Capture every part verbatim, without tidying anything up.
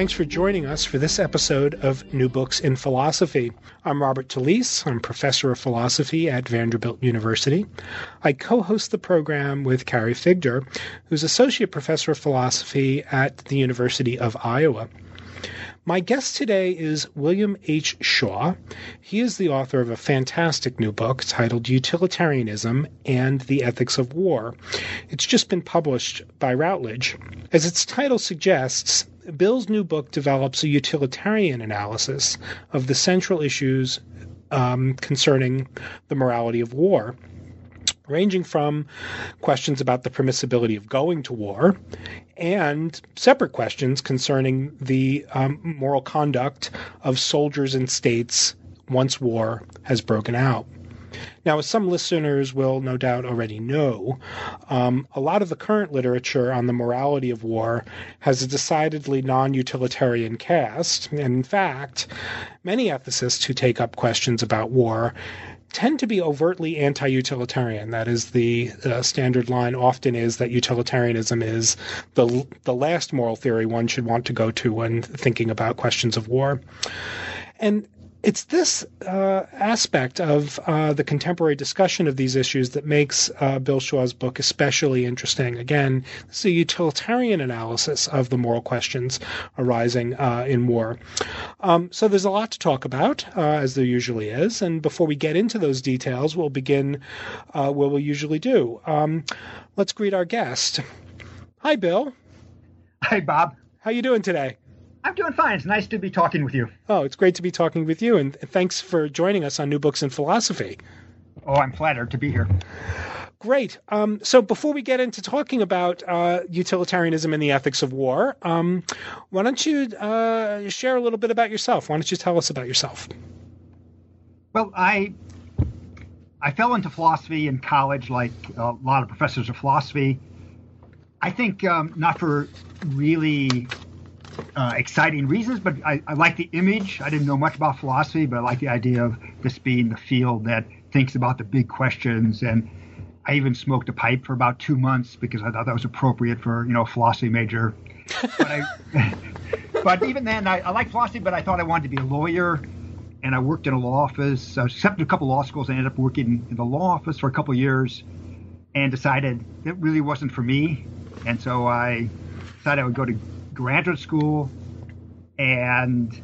Thanks for joining us for this episode of New Books in Philosophy. I'm Robert Talisse. I'm professor of philosophy at Vanderbilt University. I co-host the program with Carrie Figdor, who's associate professor of philosophy at the University of Iowa. My guest today is William H. Shaw. He is the author of a fantastic new book titled Utilitarianism and the Ethics of War. It's just been published by Routledge. As its title suggests, Bill's new book develops a utilitarian analysis of the central issues um, concerning the morality of war, ranging from questions about the permissibility of going to war and separate questions concerning the um, moral conduct of soldiers and states once war has broken out. Now, as some listeners will no doubt already know, um, a lot of the current literature on the morality of war has a decidedly non-utilitarian cast. And in fact, many ethicists who take up questions about war tend to be overtly anti-utilitarian. That is, the uh, standard line often is that utilitarianism is the the last moral theory one should want to go to when thinking about questions of war. And it's this uh, aspect of uh, the contemporary discussion of these issues that makes uh, Bill Shaw's book especially interesting. Again, this is a utilitarian analysis of the moral questions arising uh, in war. Um, so there's a lot to talk about, uh, as there usually is. And before we get into those details, we'll begin uh, where we usually do. Um, let's greet our guest. Hi, Bill. Hi, Bob. How you doing today? I'm doing fine. It's nice to be talking with you. Oh, it's great to be talking with you, and thanks for joining us on New Books in Philosophy. Oh, I'm flattered to be here. Great. Um, so before we get into talking about uh, utilitarianism and the ethics of war, um, why don't you uh, share a little bit about yourself? Why don't you tell us about yourself? Well, I I fell into philosophy in college like a lot of professors of philosophy. I think um, not for really... Uh, exciting reasons, but I, I like the image. I didn't know much about philosophy, but I like the idea of this being the field that thinks about the big questions. And I even smoked a pipe for about two months because I thought that was appropriate for, you know, a philosophy major. But, I, but even then, I, I liked philosophy, but I thought I wanted to be a lawyer. And I worked in a law office. I was accepted to a couple law schools. I ended up working in the law office for a couple years and decided it really wasn't for me. And so I decided I would go to graduate school, and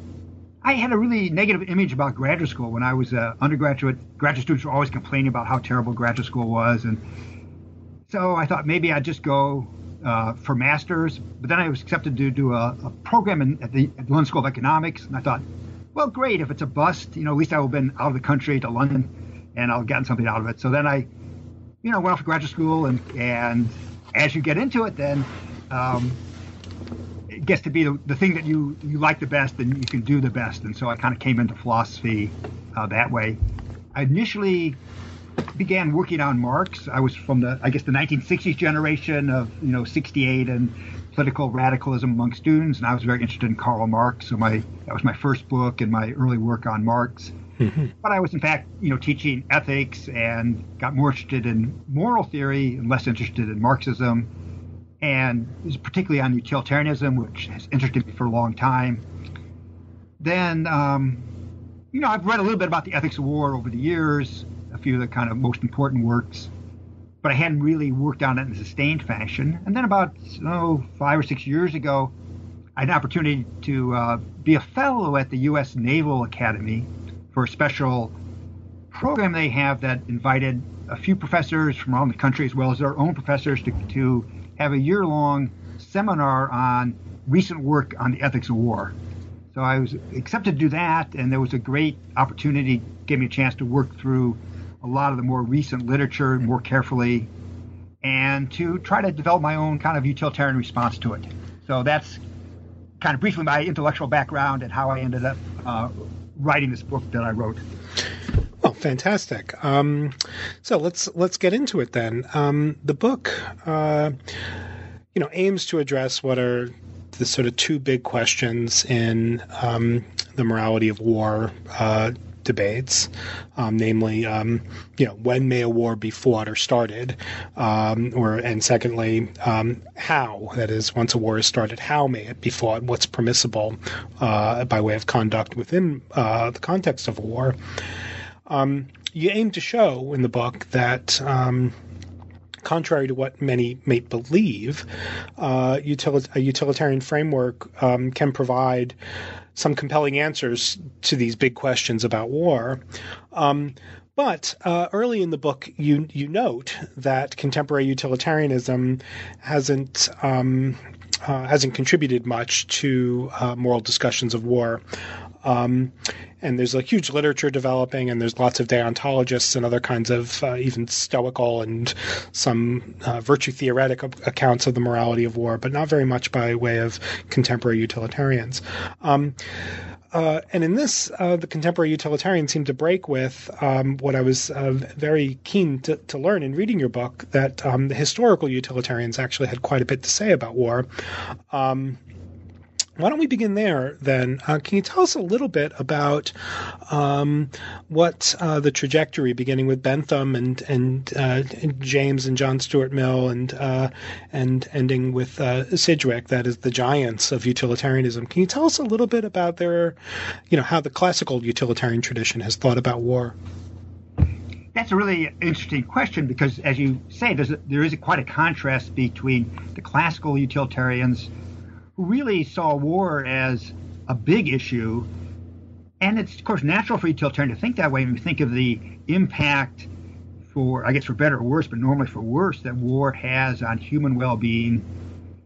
I had a really negative image about graduate school. When I was an undergraduate, graduate students were always complaining about how terrible graduate school was, and so I thought maybe I'd just go uh, for master's, but then I was accepted to do a, a program in, at, the, at the London School of Economics, and I thought, well, great, if it's a bust, you know, at least I would have been out of the country to London, and I'll have gotten something out of it. So then I, you know, went off to graduate school, and, and as you get into it, then... Um, gets to be the, the thing that you, you like the best and you can do the best. And so I kind of came into philosophy uh, that way. I initially began working on Marx. I was from the, I guess, the nineteen sixties generation of, you know, sixty-eight and political radicalism among students. And I was very interested in Karl Marx. So my that was my first book and my early work on Marx. Mm-hmm. But I was, in fact, you know, teaching ethics and got more interested in moral theory and less interested in Marxism. And particularly on utilitarianism, which has interested me for a long time. Then, um, you know, I've read a little bit about the ethics of war over the years, a few of the kind of most important works, but I hadn't really worked on it in a sustained fashion. And then about oh, five or six years ago, I had an opportunity to uh, be a fellow at the U S Naval Academy for a special program they have that invited a few professors from around the country as well as their own professors to, to have a year-long seminar on recent work on the ethics of war. So I was accepted to do that, and there was a great opportunity, gave me a chance to work through a lot of the more recent literature more carefully and to try to develop my own kind of utilitarian response to it. So that's kind of briefly my intellectual background and how I ended up uh, writing this book that I wrote. Oh, fantastic. Um, so let's let's get into it then. Um, the book, uh, you know, aims to address what are the sort of two big questions in um, the morality of war uh, debates, um, namely, um, you know, when may a war be fought or started, um, or and secondly, um, how, that is, once a war is started, how may it be fought, what's permissible uh, by way of conduct within uh, the context of a war. Um, you aim to show in the book that um, contrary to what many may believe, uh, utilit- a utilitarian framework um, can provide some compelling answers to these big questions about war. Um, but uh, early in the book, you you note that contemporary utilitarianism hasn't um, uh, hasn't contributed much to uh, moral discussions of war. Um, and there's a huge literature developing, and there's lots of deontologists and other kinds of uh, even stoical and some uh, virtue theoretic accounts of the morality of war, but not very much by way of contemporary utilitarians. Um, uh, and in this, uh, the contemporary utilitarians seem to break with um, what I was uh, very keen to, to learn in reading your book, that um, the historical utilitarians actually had quite a bit to say about war. Um Why don't we begin there, then? Uh, can you tell us a little bit about um, what uh, the trajectory, beginning with Bentham and and, uh, and James and John Stuart Mill, and uh, and ending with uh, Sidgwick, that is the giants of utilitarianism? Can you tell us a little bit about their, you know, how the classical utilitarian tradition has thought about war? That's a really interesting question because, as you say, there's a, there is a, quite a contrast between the classical utilitarians, who really saw war as a big issue. And it's, of course, natural for utilitarian to think that way when you think of the impact for, I guess, for better or worse, but normally for worse, that war has on human well-being.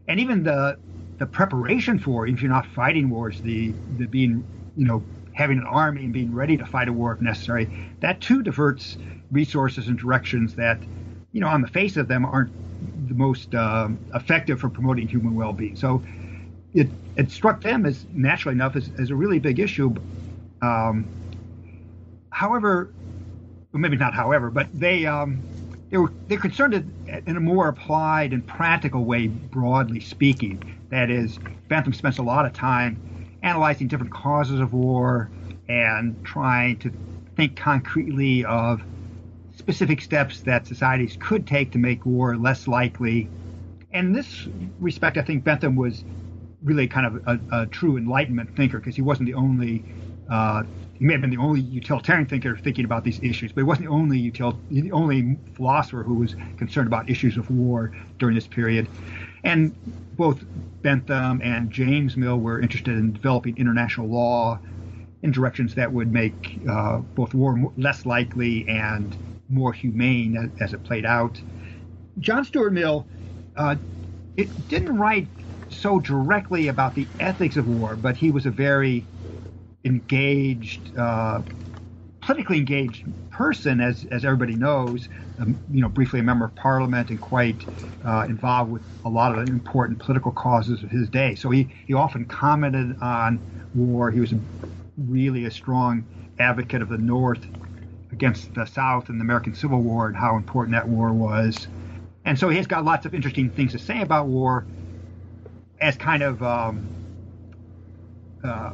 And even the the preparation for, if you're not fighting wars, the, the being, you know, having an army and being ready to fight a war if necessary, that too diverts resources in directions that, you know, on the face of them aren't the most um, effective for promoting human well-being. So It, it struck them as, naturally enough, as, as a really big issue. Um, however, well, maybe not however, but they um, they were they're concerned in a more applied and practical way, broadly speaking. That is, Bentham spends a lot of time analyzing different causes of war and trying to think concretely of specific steps that societies could take to make war less likely. And in this respect, I think Bentham was really kind of a, a true Enlightenment thinker, because he wasn't the only, uh, he may have been the only utilitarian thinker thinking about these issues, but he wasn't the only util, the only philosopher who was concerned about issues of war during this period. And both Bentham and James Mill were interested in developing international law in directions that would make uh, both war less likely and more humane as, as it played out. John Stuart Mill, uh, it didn't write so directly about the ethics of war, but he was a very engaged, uh, politically engaged person, as as everybody knows. Um, you know, briefly a member of Parliament and quite uh, involved with a lot of the important political causes of his day. So he he often commented on war. He was a, really a strong advocate of the North against the South in the American Civil War and how important that war was. And so he's got lots of interesting things to say about war, as kind of um, uh,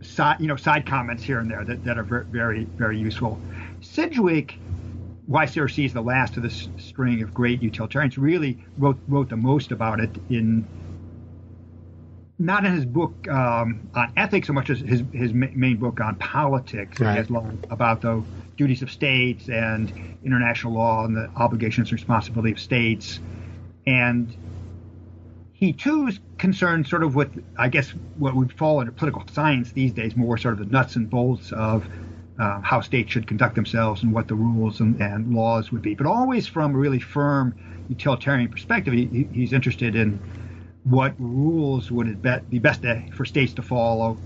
side, you know, side comments here and there that, that are ver- very, very useful. Sidgwick, Y C R C is the last of this string of great utilitarians, really wrote wrote the most about it, in not in his book um, on ethics so much as his his main book on politics. Right. He has long about the duties of states and international law and the obligations and responsibility of states. And he, too, is concerned sort of with, I guess, what would fall under political science these days, more sort of the nuts and bolts of uh, how states should conduct themselves and what the rules and, and laws would be. But always from a really firm utilitarian perspective, he, he's interested in what rules would it be, be best to, for states to follow,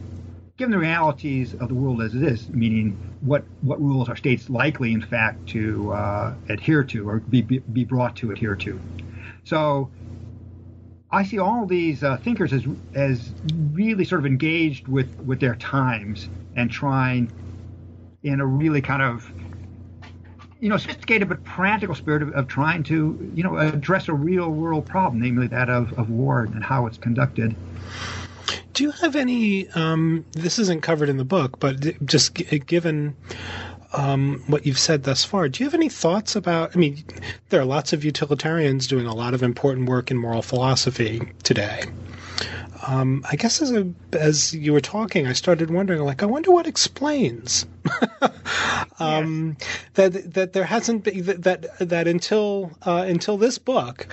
given the realities of the world as it is, meaning what, what rules are states likely, in fact, to uh, adhere to or be, be, be brought to adhere to. So I see all these uh, thinkers as as really sort of engaged with, with their times and trying, in a really kind of, you know, sophisticated but practical spirit of, of trying to, you know, address a real world problem, namely that of, of war and how it's conducted. Do you have any, um, this isn't covered in the book, but just g- given um, what you've said thus far, do you have any thoughts about, I mean, there are lots of utilitarians doing a lot of important work in moral philosophy today. Um, I guess as a, as you were talking, I started wondering, like, I wonder what explains um, yes. that that there hasn't been that that, that until uh, until this book.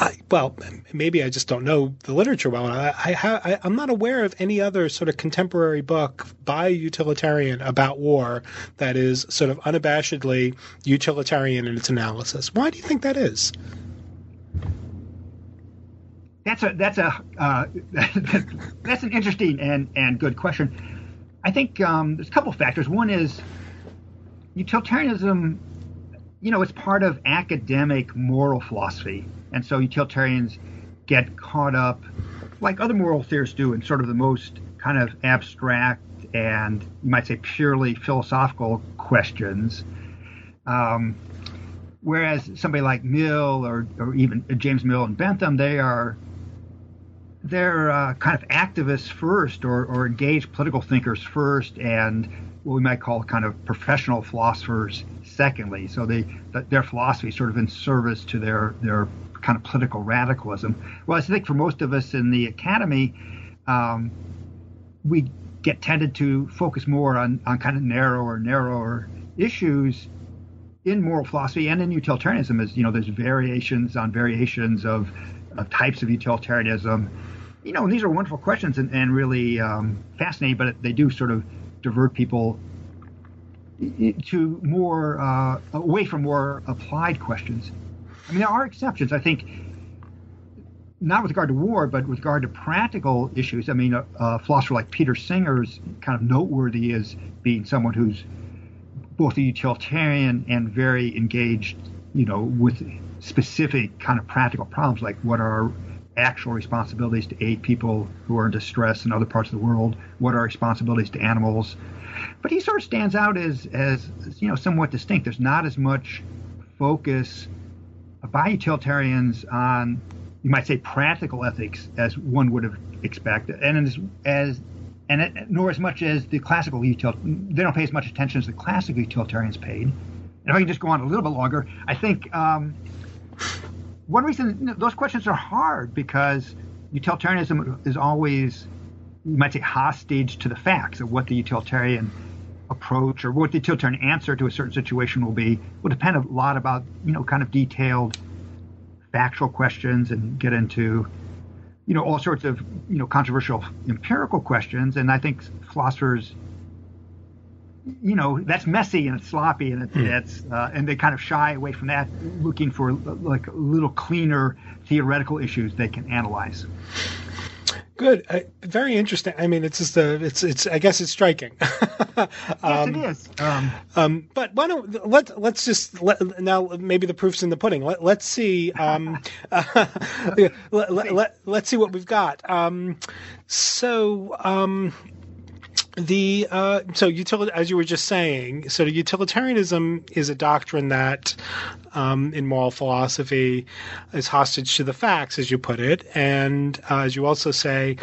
I, well, maybe I just don't know the literature well. I, I, I I'm not aware of any other sort of contemporary book by a utilitarian about war that is sort of unabashedly utilitarian in its analysis. Why do you think that is? That's a that's a uh, that's an interesting and, and good question. I think um, there's a couple factors. One is utilitarianism, you know, it's part of academic moral philosophy, and so utilitarians get caught up, like other moral theorists do, in sort of the most kind of abstract and you might say purely philosophical questions. Um, whereas somebody like Mill or or even James Mill and Bentham, they are. They're uh, kind of activists first, or, or engaged political thinkers first, and what we might call kind of professional philosophers secondly. So they, th- their philosophy is sort of in service to their, their kind of political radicalism. Well, I think for most of us in the academy, um, we get tended to focus more on, on kind of narrower, narrower issues in moral philosophy and in utilitarianism. Is, you know, there's variations on variations of of types of utilitarianism, you know, and these are wonderful questions and, and really um, fascinating, but they do sort of divert people to more, uh, away from more applied questions. I mean, there are exceptions, I think, not with regard to war, but with regard to practical issues. I mean, a, a philosopher like Peter Singer is kind of noteworthy as being someone who's both a utilitarian and very engaged, you know, with specific kind of practical problems, like what are actual responsibilities to aid people who are in distress in other parts of the world? What are responsibilities to animals? But he sort of stands out as, as you know, somewhat distinct. There's not as much focus by utilitarians on, you might say, practical ethics as one would have expected, and as, as and it, nor as much as the classical util—they don't pay as much attention as the classical utilitarians paid. And if I can just go on a little bit longer, I think. Um, One reason those questions are hard, because utilitarianism is always, you might say, hostage to the facts of what the utilitarian approach or what the utilitarian answer to a certain situation will be. Will depend a lot about, you know, kind of detailed factual questions, and get into, you know, all sorts of, you know, controversial empirical questions. And I think philosophers, you know, that's messy and it's sloppy, and it's, it's uh, and they kind of shy away from that, looking for like a little cleaner theoretical issues they can analyze. Good, uh, very interesting. I mean, it's just a, it's, it's. I guess it's striking. um, yes, it is. Um, um, but why don't let let's just let, now maybe the proof's in the pudding. Let, let's see. Um, uh, let, let, let, let's see what we've got. Um, so. Um, The uh, so util- as you were just saying, so utilitarianism is a doctrine that, um, in moral philosophy, is hostage to the facts, as you put it, and uh, as you also say,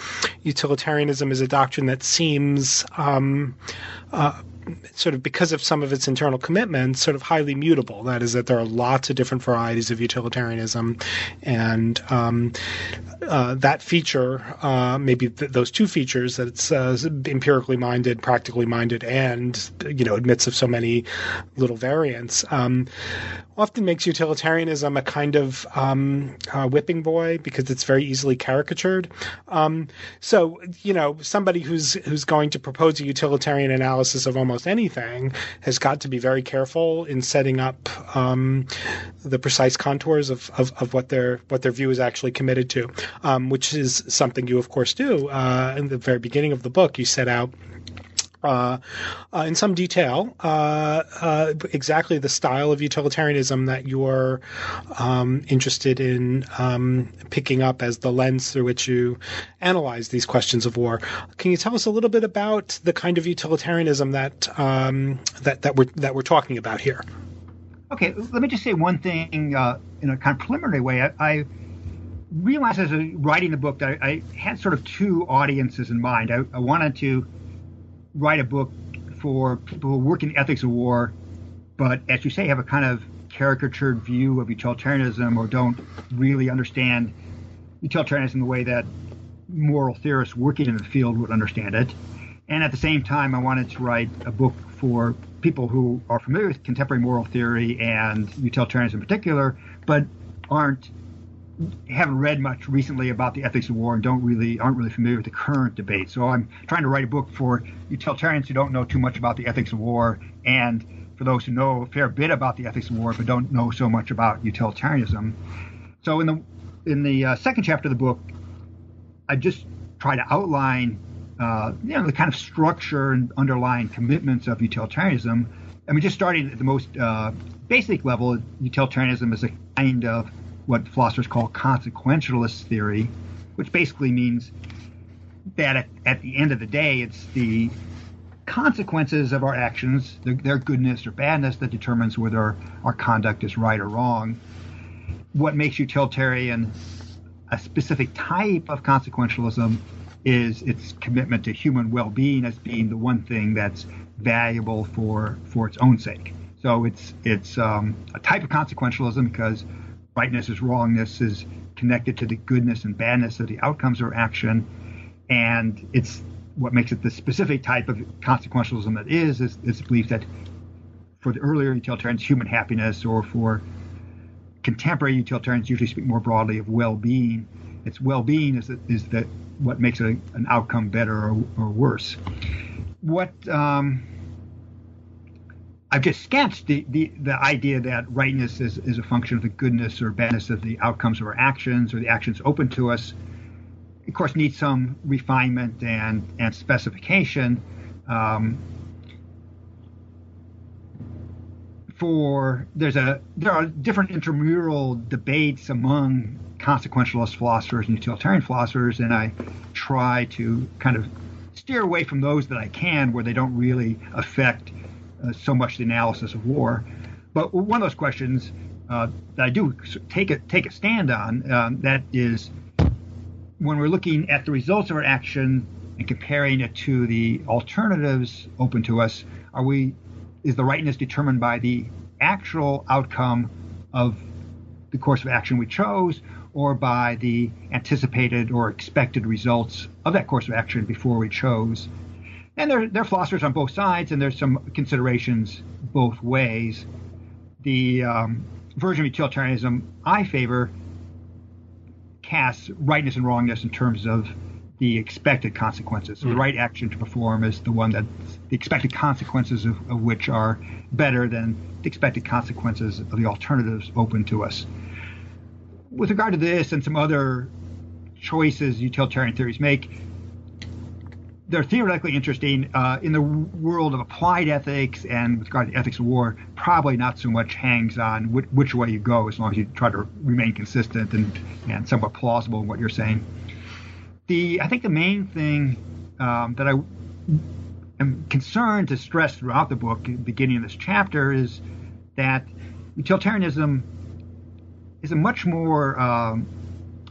utilitarianism is a doctrine that seems, um, uh, sort of because of some of its internal commitments, sort of highly mutable. That is, that there are lots of different varieties of utilitarianism, and um, uh, that feature, uh, maybe th- those two features, that it's uh, empirically minded, practically minded, and, you know, admits of so many little variants, um, often makes utilitarianism a kind of um, uh, whipping boy, because it's very easily caricatured. Um, so, you know, somebody who's who's going to propose a utilitarian analysis of almost almost anything has got to be very careful in setting up um, the precise contours of, of, of what their what their view is actually committed to, um, which is something you, of course, do. Uh, in the very beginning of the book, you set out Uh, uh, in some detail, uh, uh, exactly the style of utilitarianism that you're um, interested in um, picking up as the lens through which you analyze these questions of war. Can you tell us a little bit about the kind of utilitarianism that um, that that we're that we're talking about here? Okay, let me just say one thing uh, in a kind of preliminary way. I, I realized as I was writing the book that I, I had sort of two audiences in mind. I, I wanted to write a book for people who work in ethics of war, but as you say, have a kind of caricatured view of utilitarianism or don't really understand utilitarianism the way that moral theorists working in the field would understand it. And at the same time, I wanted to write a book for people who are familiar with contemporary moral theory and utilitarianism in particular, but aren't haven't read much recently about the ethics of war and don't really aren't really familiar with the current debate. So I'm trying to write a book for utilitarians who don't know too much about the ethics of war, and for those who know a fair bit about the ethics of war but don't know so much about utilitarianism. So in the in the uh, second chapter of the book, I just try to outline uh, you know the kind of structure and underlying commitments of utilitarianism. I mean, just starting at the most uh, basic level, utilitarianism is a kind of what philosophers call consequentialist theory, which basically means that at, at the end of the day, it's the consequences of our actions, their, their goodness or badness, that determines whether our, our conduct is right or wrong. What makes utilitarian a specific type of consequentialism is its commitment to human well-being as being the one thing that's valuable for, for its own sake. So it's, it's um, a type of consequentialism because rightness is wrongness is connected to the goodness and badness of the outcomes or action, and it's what makes it the specific type of consequentialism that is is, is the belief that for the earlier utilitarians, human happiness, or for contemporary utilitarians, usually speak more broadly of well-being. It's well-being is that is that what makes a, an outcome better or, or worse. What um, I've just sketched the, the, the idea that rightness is, is a function of the goodness or badness of the outcomes of our actions or the actions open to us. Of course, needs some refinement and, and specification. Um, for there's a there are different intramural debates among consequentialist philosophers and utilitarian philosophers, and I try to kind of steer away from those that I can where they don't really affect Uh, so much the analysis of war. But one of those questions uh, that I do take a, take a stand on, um, that is when we're looking at the results of our action and comparing it to the alternatives open to us, are we is the rightness determined by the actual outcome of the course of action we chose or by the anticipated or expected results of that course of action before we chose? And there, there are philosophers on both sides, and there's some considerations both ways. The um, version of utilitarianism I favor casts rightness and wrongness in terms of the expected consequences. So mm. the right action to perform is the one that the expected consequences of, of which are better than the expected consequences of the alternatives open to us. With regard to this and some other choices utilitarian theories make, they're theoretically interesting uh, in the world of applied ethics and with regard to ethics of war. Probably not so much hangs on wh- which way you go, as long as you try to remain consistent and, and somewhat plausible in what you're saying. The I think the main thing um, that I am concerned to stress throughout the book, beginning of this chapter, is that utilitarianism is a much more um,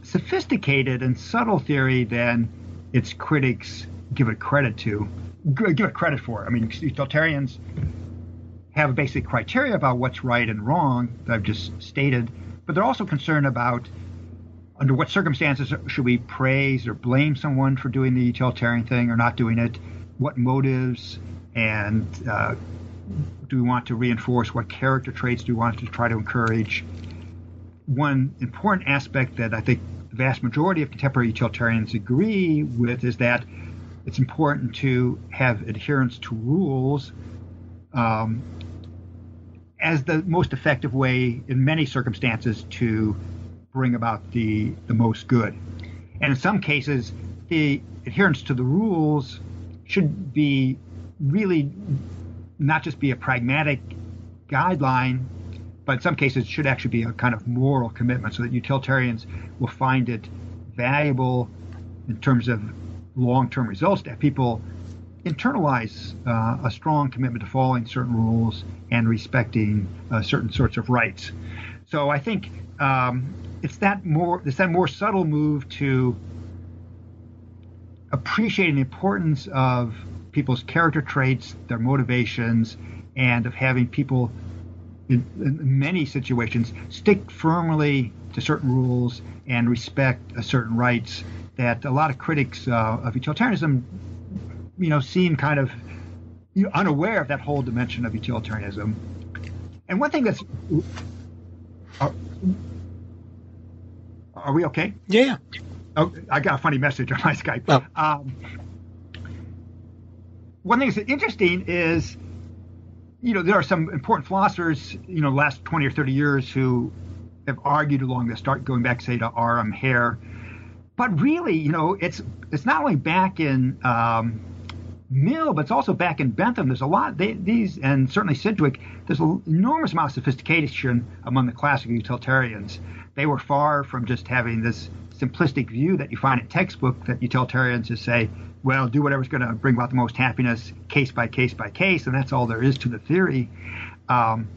sophisticated and subtle theory than its critics give it credit to, give it credit for. I mean, utilitarians have a basic criteria about what's right and wrong that I've just stated, but they're also concerned about under what circumstances should we praise or blame someone for doing the utilitarian thing or not doing it, what motives, and uh, do we want to reinforce, what character traits do we want to try to encourage. One important aspect that I think the vast majority of contemporary utilitarians agree with is that it's important to have adherence to rules um, as the most effective way in many circumstances to bring about the, the most good. And in some cases, the adherence to the rules should be really not just be a pragmatic guideline, but in some cases should actually be a kind of moral commitment so that utilitarians will find it valuable in terms of long-term results, that people internalize uh, a strong commitment to following certain rules and respecting uh, certain sorts of rights. So I think um, it's that more it's that more subtle move to appreciating the importance of people's character traits, their motivations, and of having people in, in many situations stick firmly to certain rules and respect uh, certain rights that a lot of critics uh, of utilitarianism, you know, seem kind of you know, unaware of that whole dimension of utilitarianism. And one thing that's are, are we okay? Yeah. Oh, I got a funny message on my Skype. Oh. Um, one thing that's interesting is, you know, there are some important philosophers, you know, last twenty or thirty years who have argued along this, start going back, say, to R M Hare. But really, you know, it's it's not only back in um, Mill, but it's also back in Bentham. There's a lot, they, these, and certainly Sidgwick, there's an enormous amount of sophistication among the classical utilitarians. They were far from just having this simplistic view that you find in textbook that utilitarians just say, well, do whatever's going to bring about the most happiness, case by case by case, and that's all there is to the theory. Um,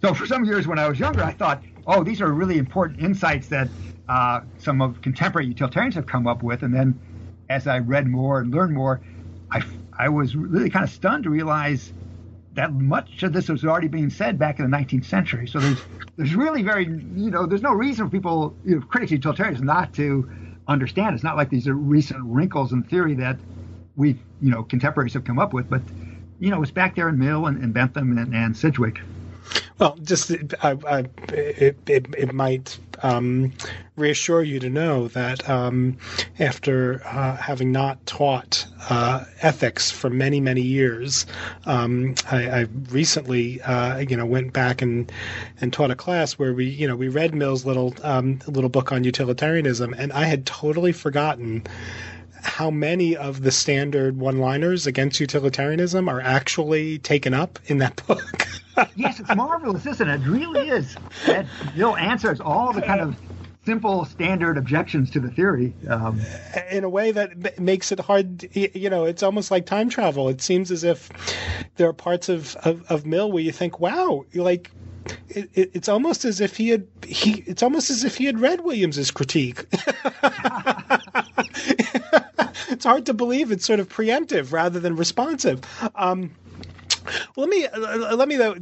so for some years when I was younger, I thought, oh, these are really important insights that uh, some of contemporary utilitarians have come up with. And then as I read more and learned more, I, I was really kind of stunned to realize that much of this was already being said back in the nineteenth century. So there's there's really very, you know, there's no reason for people, you know, critics of utilitarianism not to understand. It's not like these are recent wrinkles in theory that we, you know, contemporaries have come up with. But, you know, it's back there in Mill and, and Bentham and, and Sidgwick. Well, just I, I, it, it, it might um, reassure you to know that um, after uh, having not taught uh, ethics for many, many years, um, I, I recently, uh, you know, went back and, and taught a class where we, you know, we read Mill's little um, little book on utilitarianism, and I had totally forgotten how many of the standard one-liners against utilitarianism are actually taken up in that book. Yes, it's marvelous, isn't it? It really is. That Mill answers all the kind of simple standard objections to the theory um, in a way that makes it hard. You know, it's almost like time travel. It seems as if there are parts of, of, of Mill where you think, wow, like it, it, it's almost as if he had he. It's almost as if he had read Williams's critique. It's hard to believe it's sort of preemptive rather than responsive. Um, Well, let me let me though,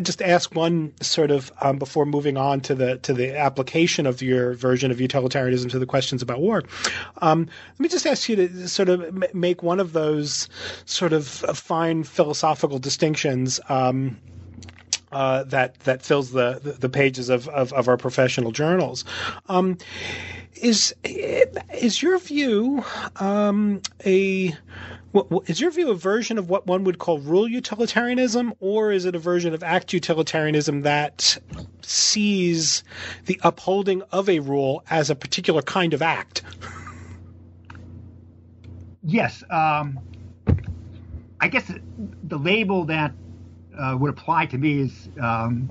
just ask one sort of um, before moving on to the to the application of your version of utilitarianism to the questions about war. Um, let me just ask you to sort of make one of those sort of fine philosophical distinctions um, uh, that that fills the the pages of of, of our professional journals. Um, is is your view um, a Is your view a version of what one would call rule utilitarianism, or is it a version of act utilitarianism that sees the upholding of a rule as a particular kind of act? Yes. Um, I guess the label that uh, would apply to me is um,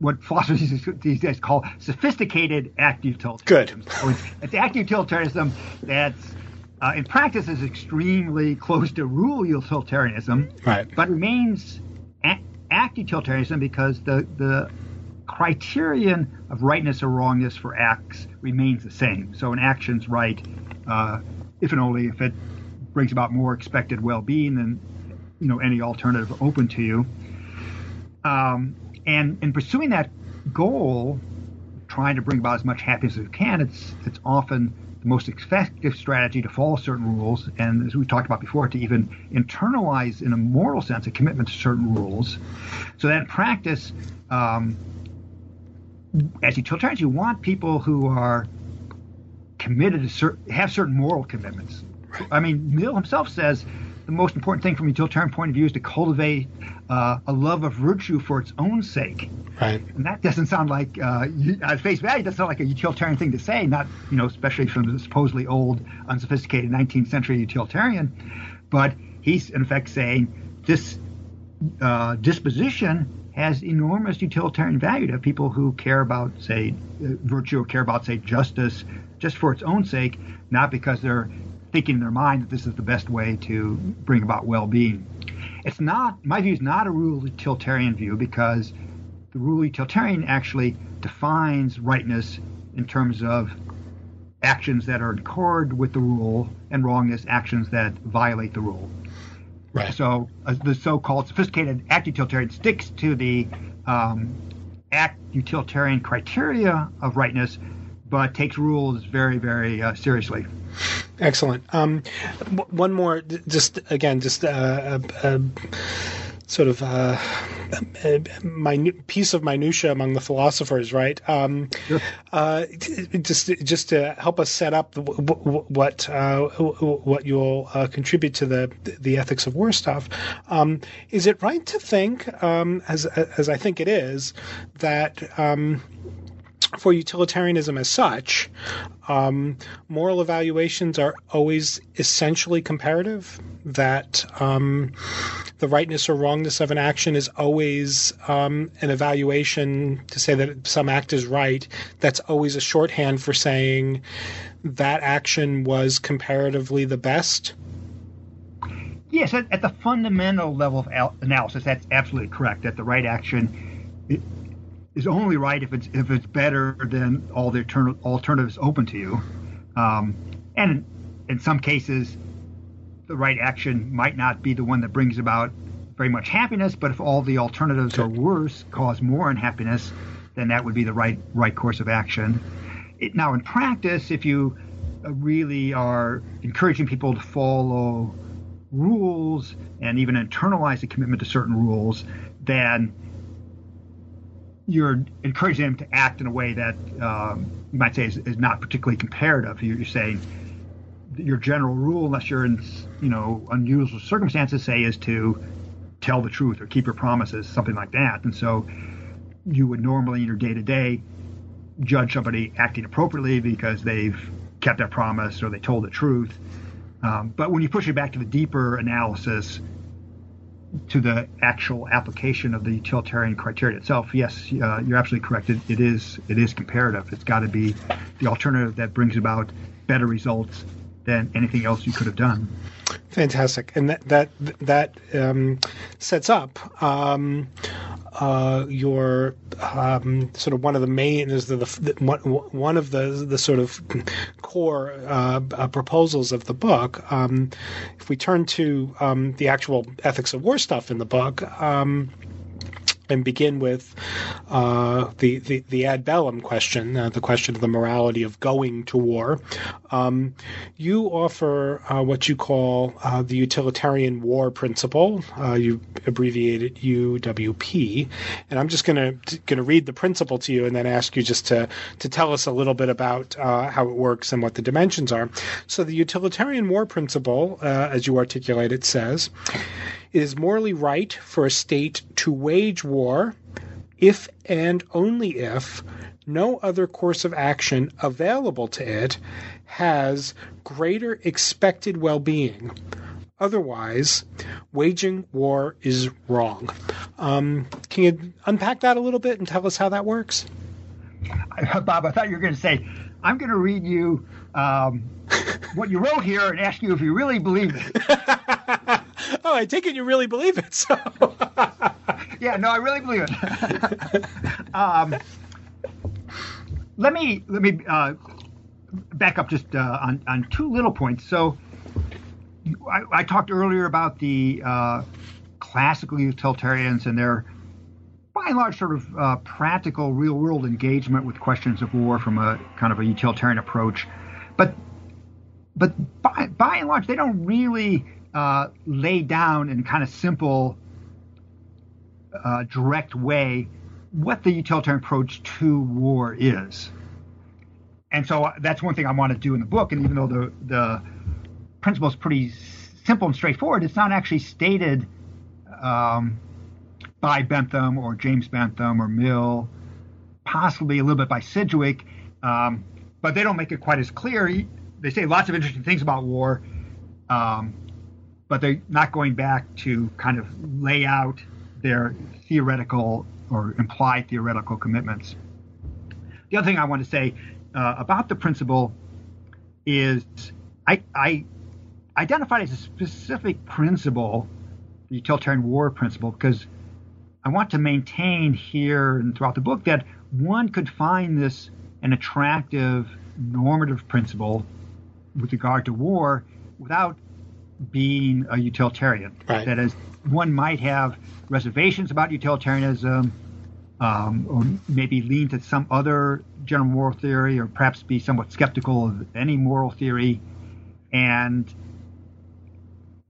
what philosophers these days call sophisticated act utilitarianism. Good. So it's, it's act utilitarianism that's Uh, in practice, is extremely close to rule utilitarianism, right, but remains act, act utilitarianism because the the criterion of rightness or wrongness for acts remains the same. So an action's right uh, if and only if it brings about more expected well-being than, you know, any alternative open to you. Um, and in pursuing that goal, trying to bring about as much happiness as you can, it's it's often the most effective strategy to follow certain rules, and as we talked about before, to even internalize in a moral sense a commitment to certain rules. So that in practice, um, as utilitarians, you want people who are committed to certain, have certain moral commitments. I mean, Mill himself says the most important thing from a utilitarian point of view is to cultivate uh, a love of virtue for its own sake. Right. And that doesn't sound like, uh, at face value, that's not like a utilitarian thing to say, not, you know, especially from the supposedly old, unsophisticated nineteenth century utilitarian. But he's, in effect, saying this uh, disposition has enormous utilitarian value to people who care about, say, uh, virtue or care about, say, justice just for its own sake, not because they're thinking in their mind that this is the best way to bring about well-being. It's not, my view is not a rule utilitarian view because the rule utilitarian actually defines rightness in terms of actions that are in accord with the rule and wrongness actions that violate the rule. Right. So uh, the so-called sophisticated act utilitarian sticks to the um, act utilitarian criteria of rightness, but takes rules very, very uh, seriously. Excellent. Um, w- one more, just again, just a uh, uh, uh, sort of uh, a minute piece of minutia among the philosophers, right? Um, sure. uh, just, just to help us set up w- w- what uh, w- what you'll uh, contribute to the the ethics of war stuff. Um, is it right to think, um, as as I think it is, that um, for utilitarianism as such, um, moral evaluations are always essentially comparative, that um, the rightness or wrongness of an action is always um, an evaluation to say that some act is right. That's always a shorthand for saying that action was comparatively the best? Yes, at, at the fundamental level of al- analysis, that's absolutely correct, that the right action it, is only right if it's if it's better than all the alternatives open to you, um, and in some cases, the right action might not be the one that brings about very much happiness. But if all the alternatives are worse, cause more unhappiness, then that would be the right right course of action. It, now, in practice, if you really are encouraging people to follow rules and even internalize the commitment to certain rules, then you're encouraging them to act in a way that um, you might say is, is not particularly comparative. You're saying your general rule, unless you're in, you know, unusual circumstances, say, is to tell the truth or keep your promises, something like that. And so you would normally in your day-to-day judge somebody acting appropriately because they've kept their promise or they told the truth. Um, but when you push it back to the deeper analysis, to the actual application of the utilitarian criteria itself, yes, uh, you're absolutely correct. It, it is it is comparative. It's got to be the alternative that brings about better results than anything else you could have done. Fantastic, and that that that um, sets up um, uh, your um, sort of one of the main is the, the one of the the sort of core uh, proposals of the book. Um, if we turn to um, the actual ethics of war stuff in the book. Um, And begin with uh, the, the the ad bellum question, uh, the question of the morality of going to war. Um, you offer uh, what you call uh, the utilitarian war principle. Uh, you abbreviate it U W P, and I'm just going to going to read the principle to you, and then ask you just to to tell us a little bit about uh, how it works and what the dimensions are. So the utilitarian war principle, uh, as you articulate it, says, it is morally right for a state to wage war if and only if no other course of action available to it has greater expected well-being. Otherwise, waging war is wrong. Um, can you unpack that a little bit and tell us how that works? Bob, I thought you were going to say, I'm going to read you um, what you wrote here and ask you if you really believe it. Oh, I take it you really believe it. So, yeah, no, I really believe it. um, let me let me uh, back up just uh, on on two little points. So, I, I talked earlier about the uh, classical utilitarians and their, by and large, sort of uh, practical, real world engagement with questions of war from a kind of a utilitarian approach, but but by by and large, they don't really Uh, lay down in kind of simple, uh, direct way what the utilitarian approach to war is. And so that's one thing I want to do in the book. And even though the, the principle is pretty simple and straightforward, it's not actually stated um, by Bentham or James Bentham or Mill, possibly a little bit by Sidgwick, um, but they don't make it quite as clear. They say lots of interesting things about war, um, but they're not going back to kind of lay out their theoretical or implied theoretical commitments. The other thing I want to say uh, about the principle is I, I identified as a specific principle, the utilitarian war principle, because I want to maintain here and throughout the book that one could find this an attractive normative principle with regard to war without being a utilitarian. Right. That is, one might have reservations about utilitarianism, um, or maybe lean to some other general moral theory, or perhaps be somewhat skeptical of any moral theory. And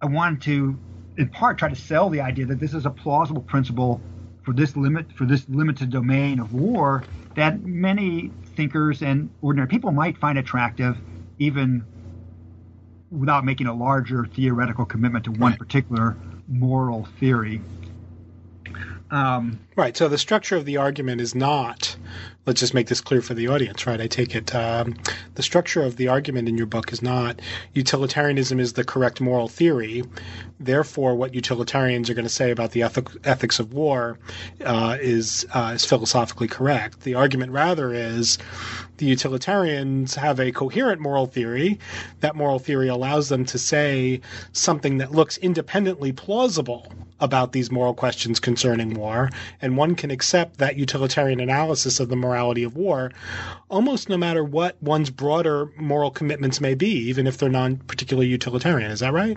I wanted to, in part, try to sell the idea that this is a plausible principle for this limit, for this limited domain of war that many thinkers and ordinary people might find attractive, even without making a larger theoretical commitment to one particular moral theory. Um, right. So the structure of the argument is not, let's just make this clear for the audience, right? I take it um, the structure of the argument in your book is not utilitarianism is the correct moral theory. Therefore, what utilitarians are going to say about the ethic, ethics of war uh, is, uh, is philosophically correct. The argument rather is the utilitarians have a coherent moral theory. That moral theory allows them to say something that looks independently plausible about these moral questions concerning war, and one can accept that utilitarian analysis of the morality of war almost no matter what one's broader moral commitments may be, even if they're non particularly utilitarian. Is that right?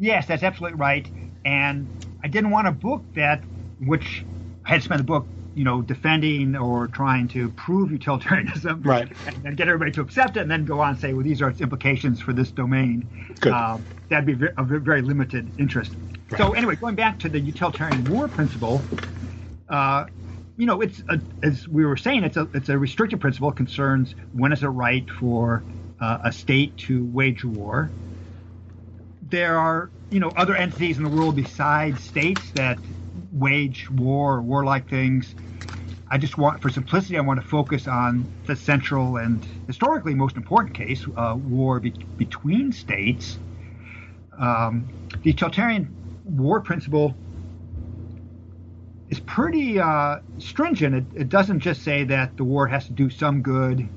Yes, that's absolutely right. And I didn't want a book that, which I had spent the book, you know, defending or trying to prove utilitarianism, right, and get everybody to accept it and then go on and say, well, these are its implications for this domain. Good. Uh, that'd be a very limited interest. Right. So anyway, going back to the utilitarian war principle, uh, you know, it's a, as we were saying, it's a it's a restrictive principle. It concerns when is it right for uh, a state to wage war. There are, you know, other entities in the world besides states that wage war or warlike things. I just want, for simplicity, I want to focus on the central and historically most important case, uh, war be- between states. Um, the utilitarian war principle is pretty uh, stringent. It, it doesn't just say that the war has to do some good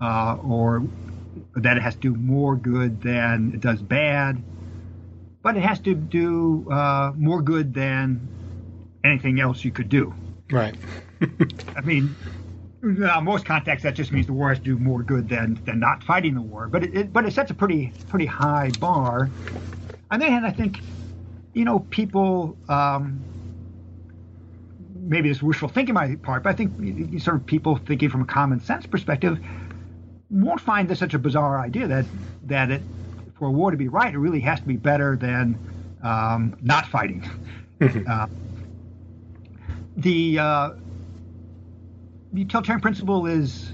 uh, or that it has to do more good than it does bad, but it has to do uh, more good than anything else you could do. Right. I mean, in most contexts, that just means the war has to do more good than, than not fighting the war. But it, it but it sets a pretty pretty high bar. On the other hand, I think, you know, people, um, maybe this wishful thinking on my part, but I think sort of people thinking from a common sense perspective won't find this such a bizarre idea that that it, for a war to be right, it really has to be better than um, not fighting. Mm-hmm. Uh, The uh, utilitarian principle is,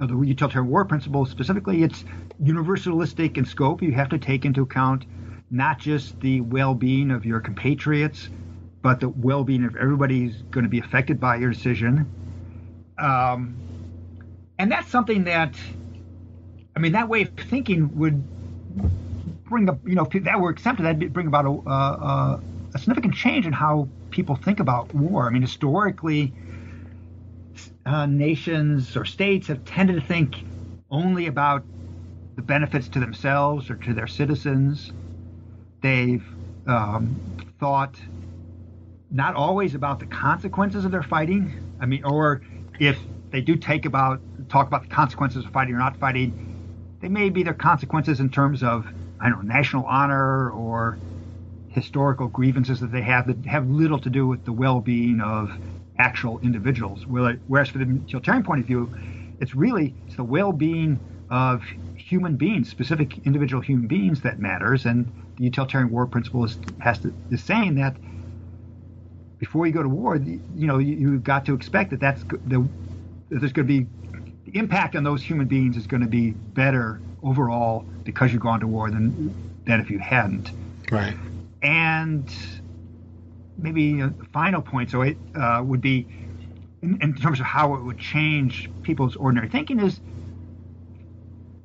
or the utilitarian war principle specifically, it's universalistic in scope. You have to take into account not just the well-being of your compatriots, but the well-being of everybody's going to be affected by your decision. Um, and that's something that, I mean, that way of thinking would bring up, you know, if that were accepted, that would bring about a, a, a significant change in how people think about war. I mean, historically, uh, nations or states have tended to think only about the benefits to themselves or to their citizens. They've um, thought not always about the consequences of their fighting. I mean, or if they do take about talk about the consequences of fighting or not fighting, they may be their consequences in terms of, I don't know, national honor or historical grievances that they have that have little to do with the well-being of actual individuals. Whereas for the utilitarian point of view, it's really it's the well-being of human beings, specific individual human beings, that matters. And the utilitarian war principle is has to is saying that before you go to war, you know, you, you've got to expect that that's the that there's going to be the impact on those human beings is going to be better overall because you've gone to war than than if you hadn't. Right. And maybe a final point, so it uh, would be, in, in terms of how it would change people's ordinary thinking, is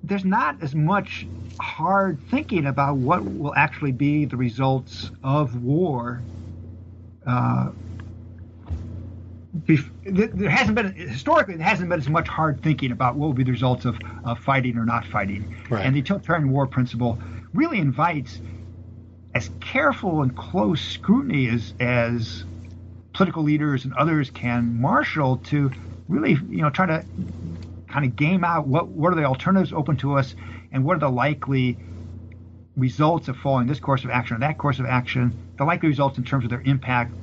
there's not as much hard thinking about what will actually be the results of war. Uh, bef- there hasn't been, historically, there hasn't been as much hard thinking about what will be the results of, of fighting or not fighting. Right. And the utilitarian war principle really invites as careful and close scrutiny as, as political leaders and others can marshal to really, you know, try to kind of game out what what are the alternatives open to us and what are the likely results of following this course of action or that course of action, the likely results in terms of their impact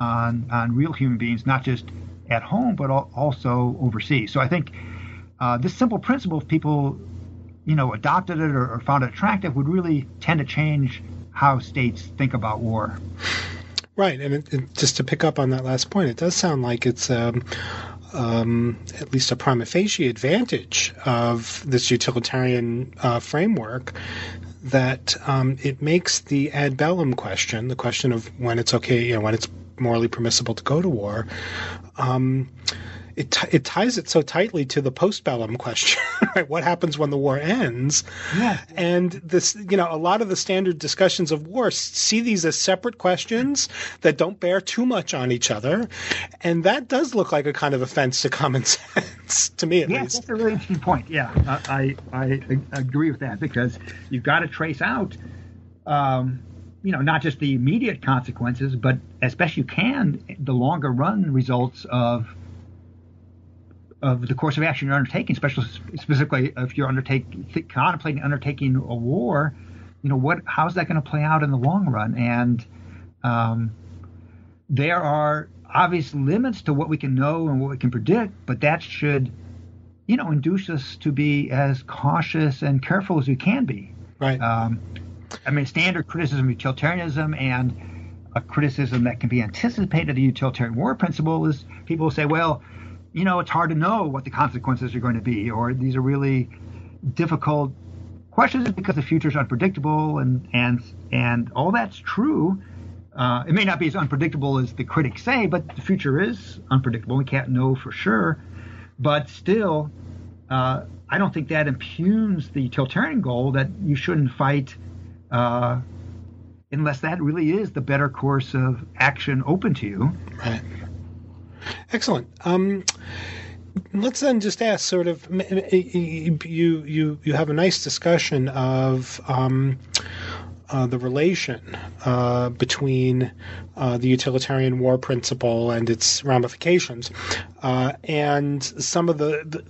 on on real human beings, not just at home, but also overseas. So I think uh, this simple principle, if people, you know, adopted it or, or found it attractive, would really tend to change how states think about war. Right. And it, it, just to pick up on that last point, it does sound like it's um, um, at least a prima facie advantage of this utilitarian uh, framework that um, it makes the ad bellum question, the question of when it's okay, you know, when it's morally permissible to go to war, um, it t- it ties it so tightly to the postbellum question, right? What happens when the war ends? Yeah. And this, you know, a lot of the standard discussions of war see these as separate questions that don't bear too much on each other, and that does look like a kind of offense to common sense, to me at yeah, least. Yeah, that's a really interesting point. Yeah, uh, I I agree with that because you've got to trace out, um, you know, not just the immediate consequences, but as best you can, the longer run results of. of the course of action you're undertaking, especially specifically if you're undertaking, th- contemplating undertaking a war, you know, what, how's that going to play out in the long run? And um, there are obvious limits to what we can know and what we can predict, but that should, you know, induce us to be as cautious and careful as we can be. Right. Um, I mean, standard criticism of utilitarianism and a criticism that can be anticipated of the utilitarian war principle is people say, well, you know, it's hard to know what the consequences are going to be, or these are really difficult questions because the future is unpredictable, and and and all that's true. Uh, it may not be as unpredictable as the critics say, but the future is unpredictable. We can't know for sure. But still, uh, I don't think that impugns the utilitarian goal that you shouldn't fight uh, unless that really is the better course of action open to you. Right. Excellent. Um, let's then just ask, sort of, you you you have a nice discussion of um, uh, the relation uh, between uh, the utilitarian war principle and its ramifications, uh, and some of the the,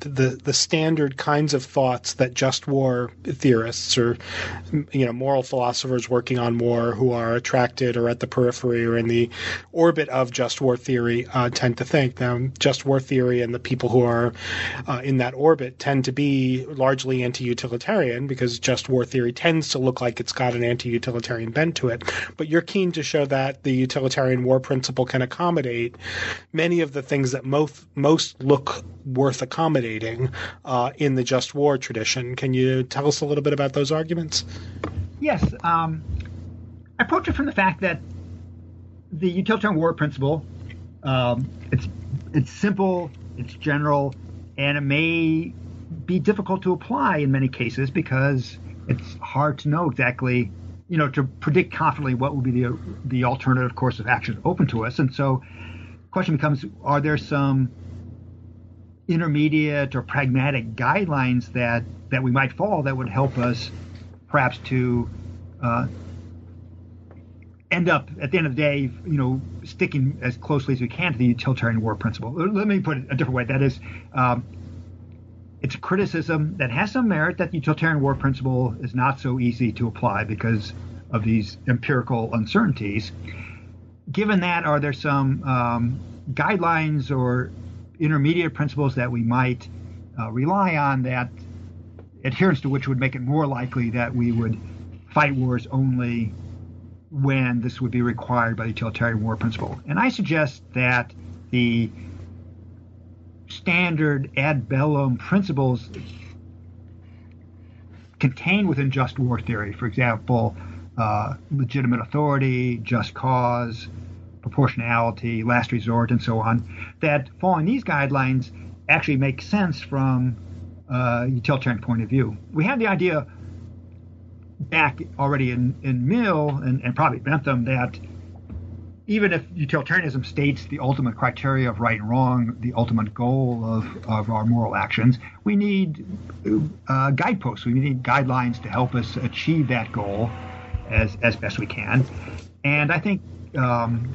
the the the standard kinds of thoughts that just war theorists or, you know, moral philosophers working on war who are attracted or at the periphery or in the orbit of just war theory uh, tend to think. Now, just war theory and the people who are uh, in that orbit tend to be largely anti-utilitarian because just war theory tends to look like it's got an anti-utilitarian bent to it. But you're keen to show that the utilitarian war principle can accommodate many of the things that most most look worth accommodating uh, in the just war tradition. Can you tell us a little bit about those arguments? Yes. Um, I approach it from the fact that the utilitarian war principle, um, it's it's simple, it's general, and it may be difficult to apply in many cases because it's hard to know exactly, you know, to predict confidently what will be the the alternative course of action open to us. And so the question becomes, are there some intermediate or pragmatic guidelines that, that we might follow that would help us perhaps to uh, end up at the end of the day, you know, sticking as closely as we can to the utilitarian war principle? Let me put it a different way. That is, um, it's a criticism that has some merit that the utilitarian war principle is not so easy to apply because of these empirical uncertainties. Given that, are there some um, guidelines or intermediate principles that we might uh, rely on that adherence to which would make it more likely that we would fight wars only when this would be required by the utilitarian war principle? And I suggest that the standard ad bellum principles contained within just war theory, for example, uh, legitimate authority, just cause, proportionality, last resort, and so on, that following these guidelines actually makes sense from a utilitarian point of view. We had the idea back already in, in Mill and, and probably Bentham that even if utilitarianism states the ultimate criteria of right and wrong, the ultimate goal of, of our moral actions, we need uh, guideposts. We need guidelines to help us achieve that goal as, as best we can. And I think um,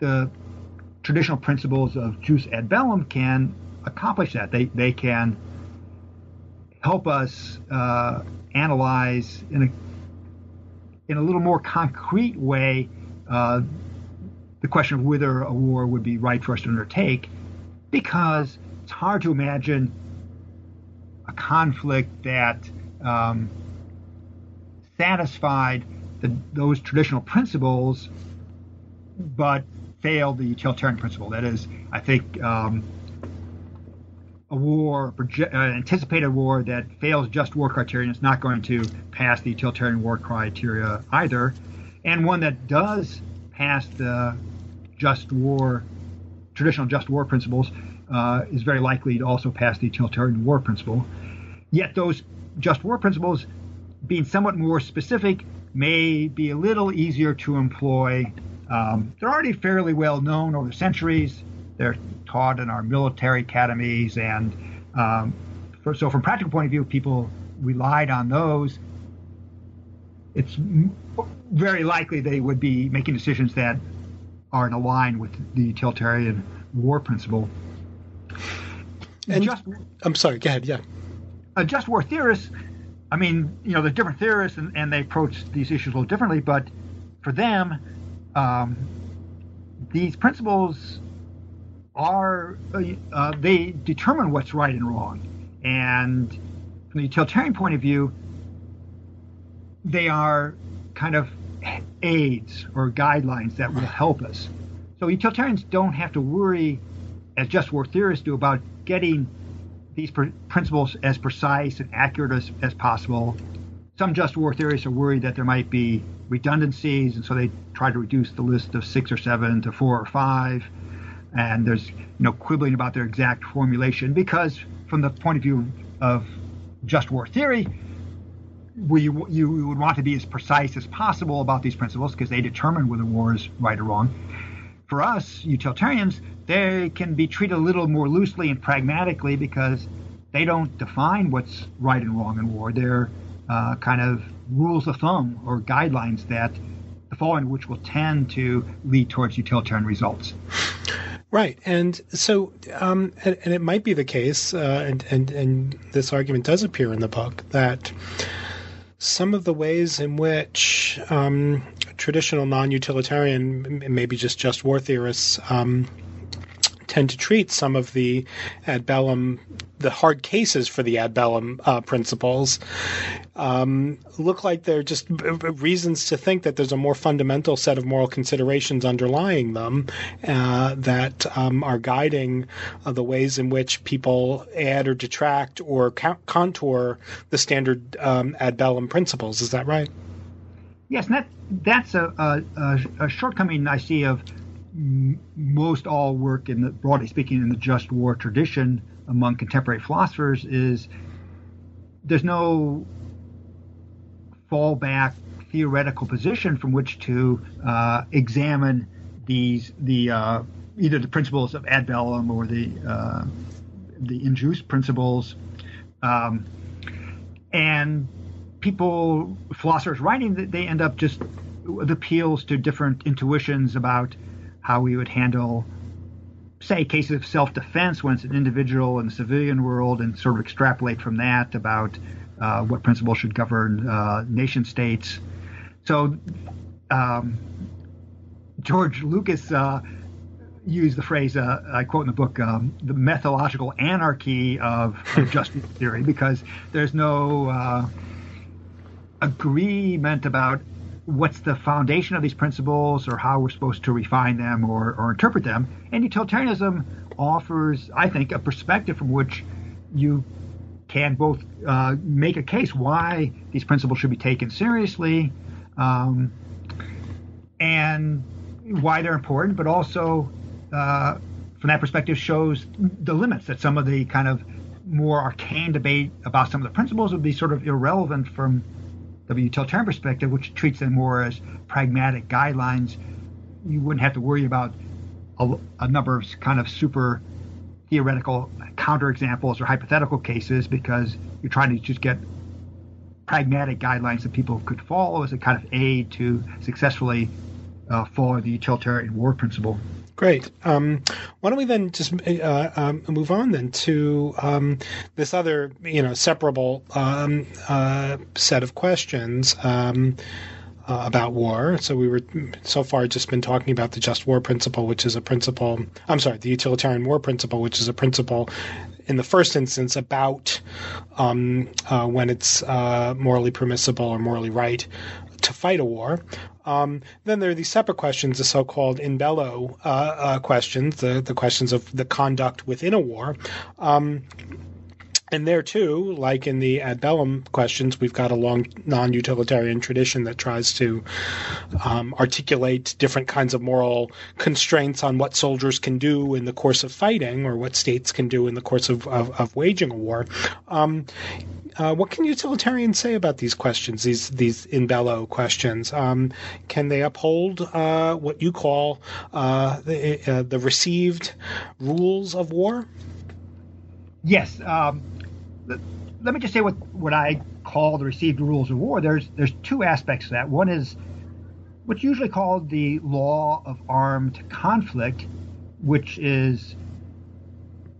the traditional principles of jus ad bellum can accomplish that. They they can help us uh, analyze in a in a little more concrete way uh, the question of whether a war would be right for us to undertake, because it's hard to imagine a conflict that um, satisfied the, those traditional principles but failed the utilitarian principle. That is, I think um, a war, an anticipated war that fails just war criterion is not going to pass the utilitarian war criteria either, and one that does pass the just war, traditional just war principles, uh, is very likely to also pass the utilitarian war principle. Yet those just war principles, being somewhat more specific, may be a little easier to employ. Um, they're already fairly well known over the centuries. They're taught in our military academies, and um, for, so from a practical point of view, people relied on those. It's very likely they would be making decisions that are in line with the utilitarian war principle. And just, I'm sorry, go ahead, yeah. A just war theorist, I mean, you know, there's different theorists, and, and they approach these issues a little differently, but for them, um, these principles are, uh, they determine what's right and wrong. And from the utilitarian point of view, they are kind of aids or guidelines that will help us. So utilitarians don't have to worry, as just war theorists do, about getting these pr- principles as precise and accurate as, as possible. Some just war theorists are worried that there might be redundancies, and so they try to reduce the list of six or seven to four or five. And there's, you know, quibbling about their exact formulation, because from the point of view of just war theory, we, you, you would want to be as precise as possible about these principles because they determine whether war is right or wrong. For us, utilitarians, they can be treated a little more loosely and pragmatically because they don't define what's right and wrong in war. They're uh, kind of rules of thumb or guidelines that the following which will tend to lead towards utilitarian results. Right. And so, um, and, and it might be the case, uh, and, and, and this argument does appear in the book, that some of the ways in which um, traditional non-utilitarian, maybe just just war theorists, um, tend to treat some of the ad bellum, the hard cases for the ad bellum uh, principles, um, look like they're just reasons to think that there's a more fundamental set of moral considerations underlying them uh, that um, are guiding uh, the ways in which people add or detract or co- contour the standard um, ad bellum principles. Is that right? Yes, and that, that's a, a, a shortcoming I see of m- most all work, in the, broadly speaking, in the just war tradition among contemporary philosophers, is there's no fallback theoretical position from which to uh, examine these the uh, either the principles of ad bellum or the uh, the in-jus principles, um, and people philosophers writing that they end up just with appeals to different intuitions about how we would handle, say, cases of self-defense when it's an individual in the civilian world, and sort of extrapolate from that about uh, what principles should govern uh, nation states. So um, George Lucas uh, used the phrase, uh, I quote in the book, um, the methodological anarchy of, of just war theory, because there's no uh, agreement about what's the foundation of these principles or how we're supposed to refine them or, or interpret them. And utilitarianism offers, I think, a perspective from which you can both uh, make a case why these principles should be taken seriously um, and why they're important, but also uh, from that perspective shows the limits that some of the kind of more arcane debate about some of the principles would be sort of irrelevant from of a utilitarian perspective, which treats them more as pragmatic guidelines. You wouldn't have to worry about a, a number of kind of super theoretical counterexamples or hypothetical cases, because you're trying to just get pragmatic guidelines that people could follow as a kind of aid to successfully uh, for the utilitarian war principle. Great. Um, why don't we then just uh, um, move on then to um, this other, you know, separable um, uh, set of questions um, uh, about war. So we were so far just been talking about the just war principle, which is a principle – I'm sorry, the utilitarian war principle, which is a principle in the first instance about um, uh, when it's uh, morally permissible or morally right to fight a war. Um, then there are these separate questions, the so-called in bello uh, uh, questions, the, the questions of the conduct within a war. Um, and there, too, like in the ad bellum questions, we've got a long non-utilitarian tradition that tries to um, articulate different kinds of moral constraints on what soldiers can do in the course of fighting or what states can do in the course of, of, of waging a war. Um Uh, what can utilitarians say about these questions, these these in bello questions? Um, can they uphold uh, what you call uh, the, uh, the received rules of war? Yes. Um, th- let me just say what, what I call the received rules of war. There's there's two aspects to that. One is what's usually called the law of armed conflict, which is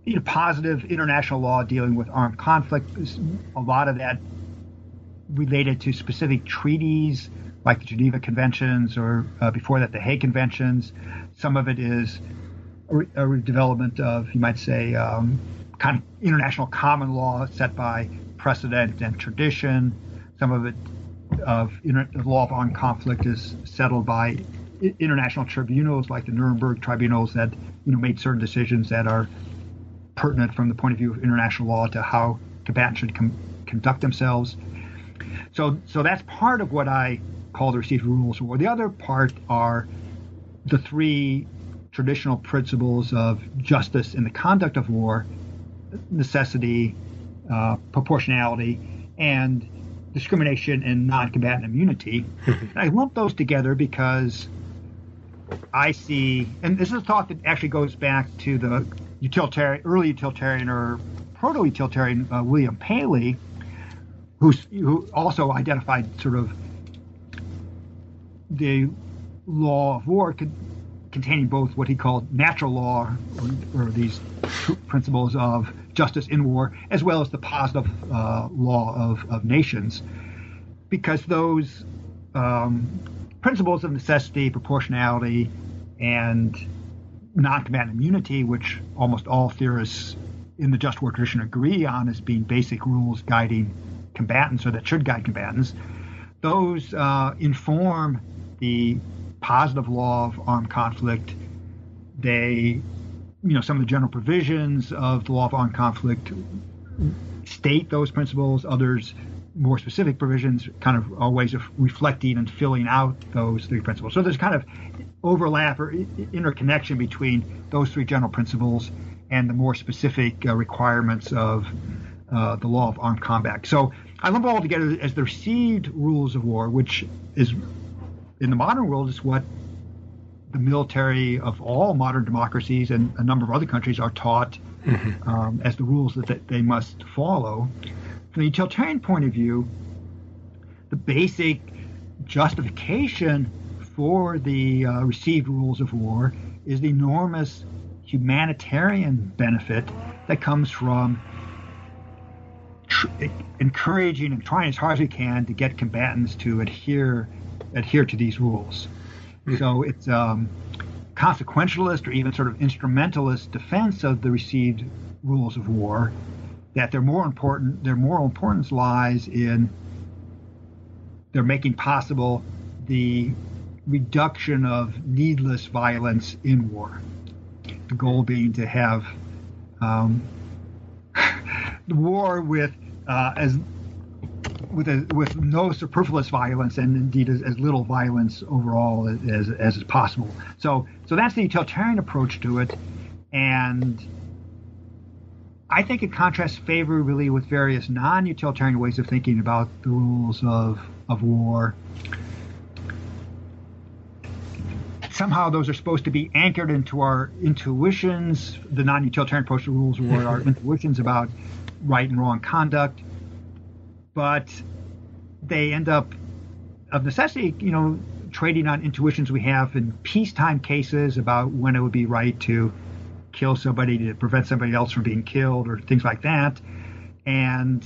you know, positive international law dealing with armed conflict. A lot of that related to specific treaties like the Geneva Conventions or uh, before that the Hague Conventions. Some of it is a, re- a development of, you might say, um, kind of international common law set by precedent and tradition. Some of it of inter- the law of armed conflict is settled by I- international tribunals like the Nuremberg tribunals that you know made certain decisions that are pertinent from the point of view of international law to how combatants should com- conduct themselves. So so that's part of what I call the received rules of war. The other part are the three traditional principles of justice in the conduct of war, necessity, uh, proportionality, and discrimination and non-combatant immunity. And I lump those together because I see, and this is a thought that actually goes back to the utilitarian, early utilitarian or proto-utilitarian uh, William Paley, who's, who also identified sort of the law of war con- containing both what he called natural law, or, or these tr- principles of justice in war, as well as the positive uh, law of, of nations, because those um, principles of necessity, proportionality, and non-combatant immunity, which almost all theorists in the just war tradition agree on as being basic rules guiding combatants, or that should guide combatants, those uh, inform the positive law of armed conflict. They, you know, some of the general provisions of the law of armed conflict state those principles. Others, more specific provisions, kind of are ways of reflecting and filling out those three principles. So there's kind of overlap or interconnection between those three general principles and the more specific uh, requirements of uh, the law of armed combat. So I lump all together as the received rules of war, which is in the modern world is what the military of all modern democracies and a number of other countries are taught mm-hmm. um, as the rules that they must follow. From the utilitarian point of view, the basic justification for the uh, received rules of war is the enormous humanitarian benefit that comes from tr- encouraging and trying as hard as we can to get combatants to adhere adhere to these rules. Mm-hmm. So it's um, consequentialist or even sort of instrumentalist defense of the received rules of war, that they're more important, their moral importance lies in they're making possible the reduction of needless violence in war. The goal being to have um, the war with uh, as with a, with no superfluous violence, and indeed as, as little violence overall as, as is possible. So so that's the utilitarian approach to it, and I think it contrasts favorably with various non-utilitarian ways of thinking about the rules of of war. Somehow those are supposed to be anchored into our intuitions. The non-utilitarian approach to rules of war, our intuitions about right and wrong conduct, but they end up, of necessity, you know, trading on intuitions we have in peacetime cases about when it would be right to kill somebody to prevent somebody else from being killed or things like that. And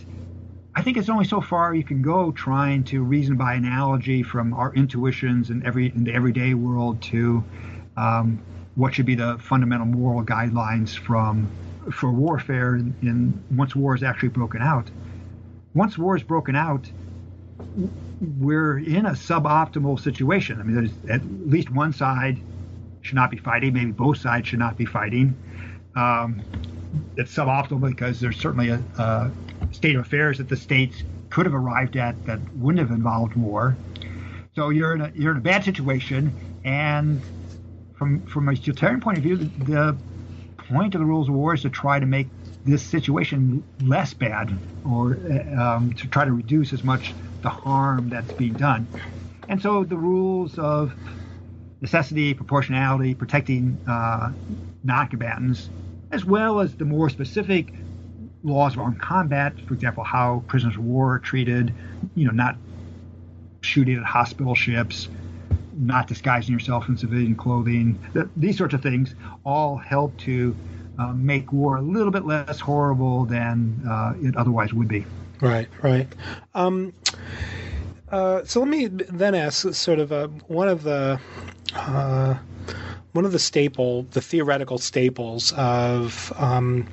I think it's only so far you can go trying to reason by analogy from our intuitions in, every, in the everyday world to um, what should be the fundamental moral guidelines from for warfare in, in once war is actually broken out. Once war is broken out, we're in a suboptimal situation. I mean, there's at least one side should not be fighting. Maybe both sides should not be fighting. Um, it's suboptimal because there's certainly a, a state of affairs that the states could have arrived at that wouldn't have involved war. So you're in a, you're in a bad situation. And from from a utilitarian point of view, the, the point of the rules of war is to try to make this situation less bad, or um, to try to reduce as much the harm that's being done. And so the rules of necessity, proportionality, protecting uh, non-combatants, as well as the more specific laws of armed combat, for example, how prisoners of war are treated, you know, not shooting at hospital ships, not disguising yourself in civilian clothing, th- these sorts of things all help to uh, make war a little bit less horrible than uh, it otherwise would be. Right, right. Um, uh, so let me then ask sort of a, one of the... Uh, one of the staple, the theoretical staples of um,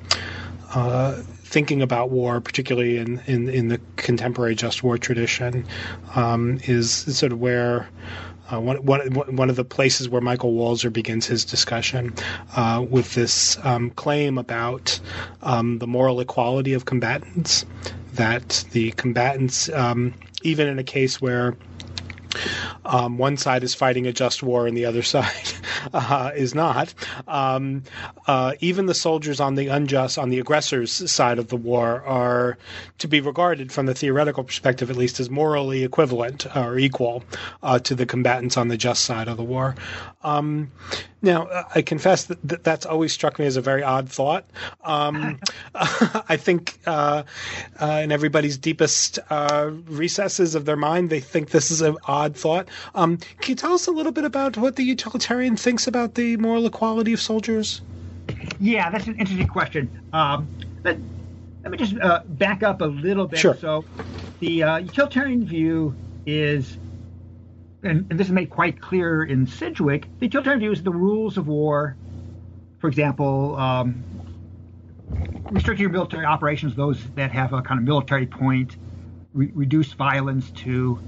uh, thinking about war, particularly in, in, in the contemporary just war tradition, um, is sort of where uh, one, one, one of the places where Michael Walzer begins his discussion uh, with this um, claim about um, the moral equality of combatants, that the combatants, um, even in a case where Um, one side is fighting a just war and the other side uh, is not. Um, uh, even the soldiers on the unjust, on the aggressor's side of the war are to be regarded from the theoretical perspective at least as morally equivalent or equal uh, to the combatants on the just side of the war. Um, now, I confess that th- that's always struck me as a very odd thought. Um, I think uh, uh, in everybody's deepest uh, recesses of their mind, they think this is an odd thought. Um, can you tell us a little bit about what the utilitarian thinks about the moral equality of soldiers? Yeah, that's an interesting question. Um, but let me just uh, back up a little bit. Sure. So the uh, utilitarian view is, and, and this is made quite clear in Sidgwick, the utilitarian view is the rules of war, for example, um, restricting your military operations, those that have a kind of military point, re- reduce violence to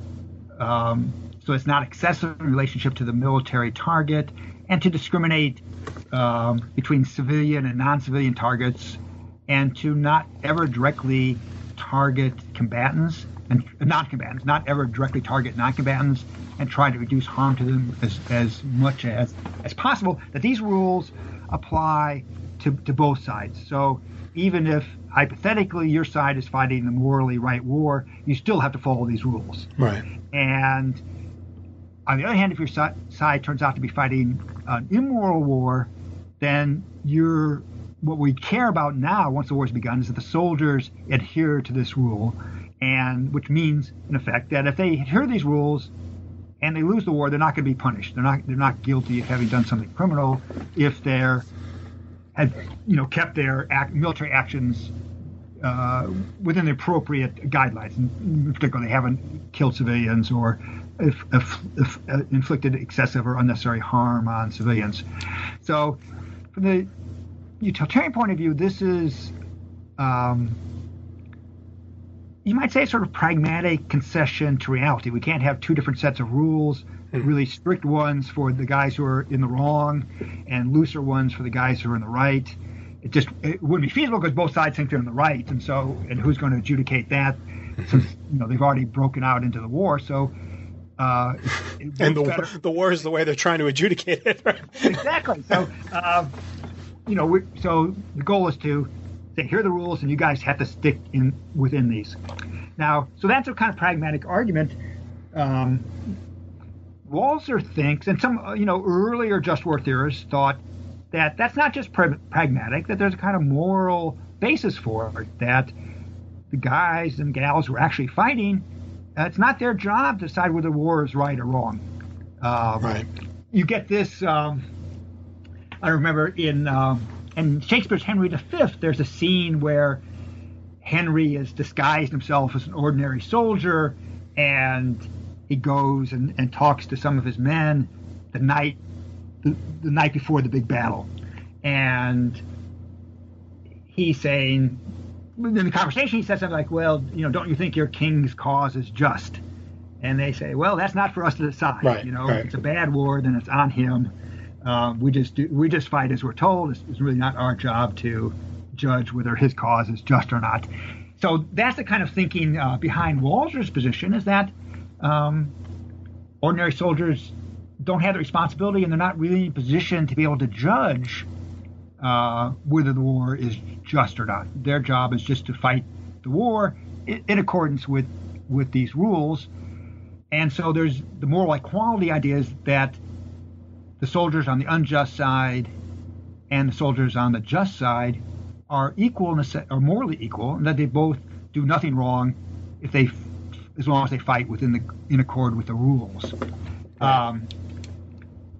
Um, so it's not excessive in relationship to the military target, and to discriminate um, between civilian and non-civilian targets, and to not ever directly target combatants and uh, non-combatants, not ever directly target non-combatants, and try to reduce harm to them as, as much as, as possible, that these rules apply to, to both sides. So even if hypothetically your side is fighting the morally right war, you still have to follow these rules. Right. And on the other hand, if your si- side turns out to be fighting an immoral war, then you're, what we care about now, once the war's begun, is that the soldiers adhere to this rule, and which means, in effect, that if they adhere to these rules and they lose the war, they're not going to be punished. They're not, they're not guilty of having done something criminal if they're had, you know, kept their act, military actions Uh, within the appropriate guidelines. In particular, they haven't killed civilians or if, if, if, uh, inflicted excessive or unnecessary harm on civilians. So from the utilitarian point of view, this is, um, you might say, sort of pragmatic concession to reality. We can't have two different sets of rules, really strict ones for the guys who are in the wrong and looser ones for the guys who are in the right. It just it wouldn't be feasible because both sides think they're in the right, and so and who's going to adjudicate that? Since you know they've already broken out into the war, so uh, it, it and the war, the war is the way they're trying to adjudicate it. Right? Exactly. So uh, you know, we, so the goal is to say here are the rules, and you guys have to stick in within these. Now, so that's a kind of pragmatic argument. Um, Walzer thinks, and some you know earlier just war theorists thought, that that's not just pra- pragmatic, that there's a kind of moral basis for it, that the guys and gals who are actually fighting, uh, it's not their job to decide whether war is right or wrong. Um, right. You get this. Um, I remember in um, in Shakespeare's Henry the Fifth, there's a scene where Henry has disguised himself as an ordinary soldier, and he goes and, and talks to some of his men the night the, the night before the big battle, and he's saying in the conversation he says something like, "Well, you know, don't you think your king's cause is just?" And they say, "Well, that's not for us to decide. Right, you know, right. If it's a bad war, then it's on him. Um, we just do, we just fight as we're told. It's, it's really not our job to judge whether his cause is just or not." So that's the kind of thinking uh, behind Walzer's position, is that um, ordinary soldiers don't have the responsibility, and they're not really in position to be able to judge uh, whether the war is just or not. Their job is just to fight the war in, in accordance with with these rules. And so there's the moral equality idea, is that the soldiers on the unjust side and the soldiers on the just side are equal, are morally equal, and that they both do nothing wrong if they, as long as they fight within the in accord with the rules. Um,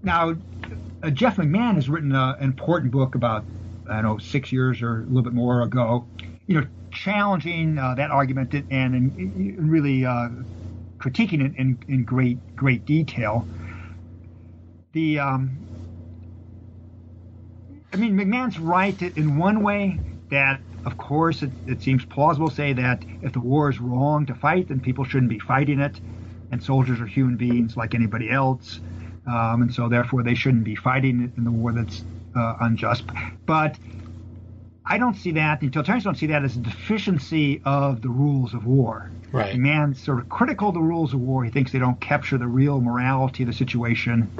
now, uh, Jeff McMahon has written a, an important book about, I don't know, six years or a little bit more ago, you know, challenging uh, that argument and, and, and really uh, critiquing it in, in great great detail. The um, I mean, McMahon's right in one way that, of course, it, it seems plausible to say that if the war is wrong to fight, then people shouldn't be fighting it, and soldiers are human beings like anybody else, um, and so therefore they shouldn't be fighting it in the war that's uh, unjust. But I don't see that, the utilitarians don't see that as a deficiency of the rules of war. Right. McMahon's sort of critical of the rules of war. He thinks they don't capture the real morality of the situation.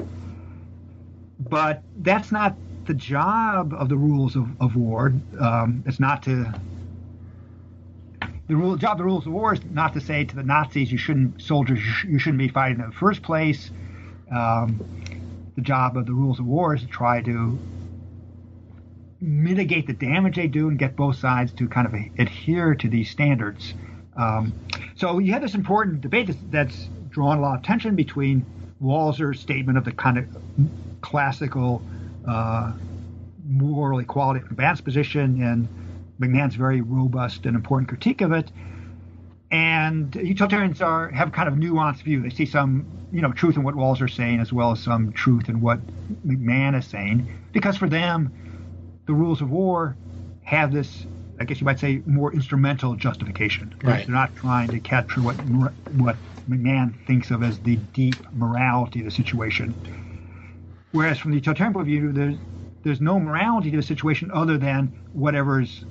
But that's not the job of the rules of, of war. Um, it's not to the rule, job of the rules of war is not to say to the Nazis, you shouldn't soldiers you, sh- you shouldn't be fighting in the first place. Um, the job of the rules of war is to try to mitigate the damage they do and get both sides to kind of a, adhere to these standards. Um, so you have this important debate that's, that's drawn a lot of tension between Walzer's statement of the kind of classical Uh, moral equality of combatants position and McMahon's very robust and important critique of it. And utilitarians are have kind of a nuanced view. They see some, you know, truth in what Walzer's saying as well as some truth in what McMahon is saying, because for them, the rules of war have this, I guess you might say, more instrumental justification. Right? Right. They're not trying to capture what what McMahon thinks of as the deep morality of the situation. Whereas from the utilitarian point of view, there's, there's no morality to the situation other than whatever's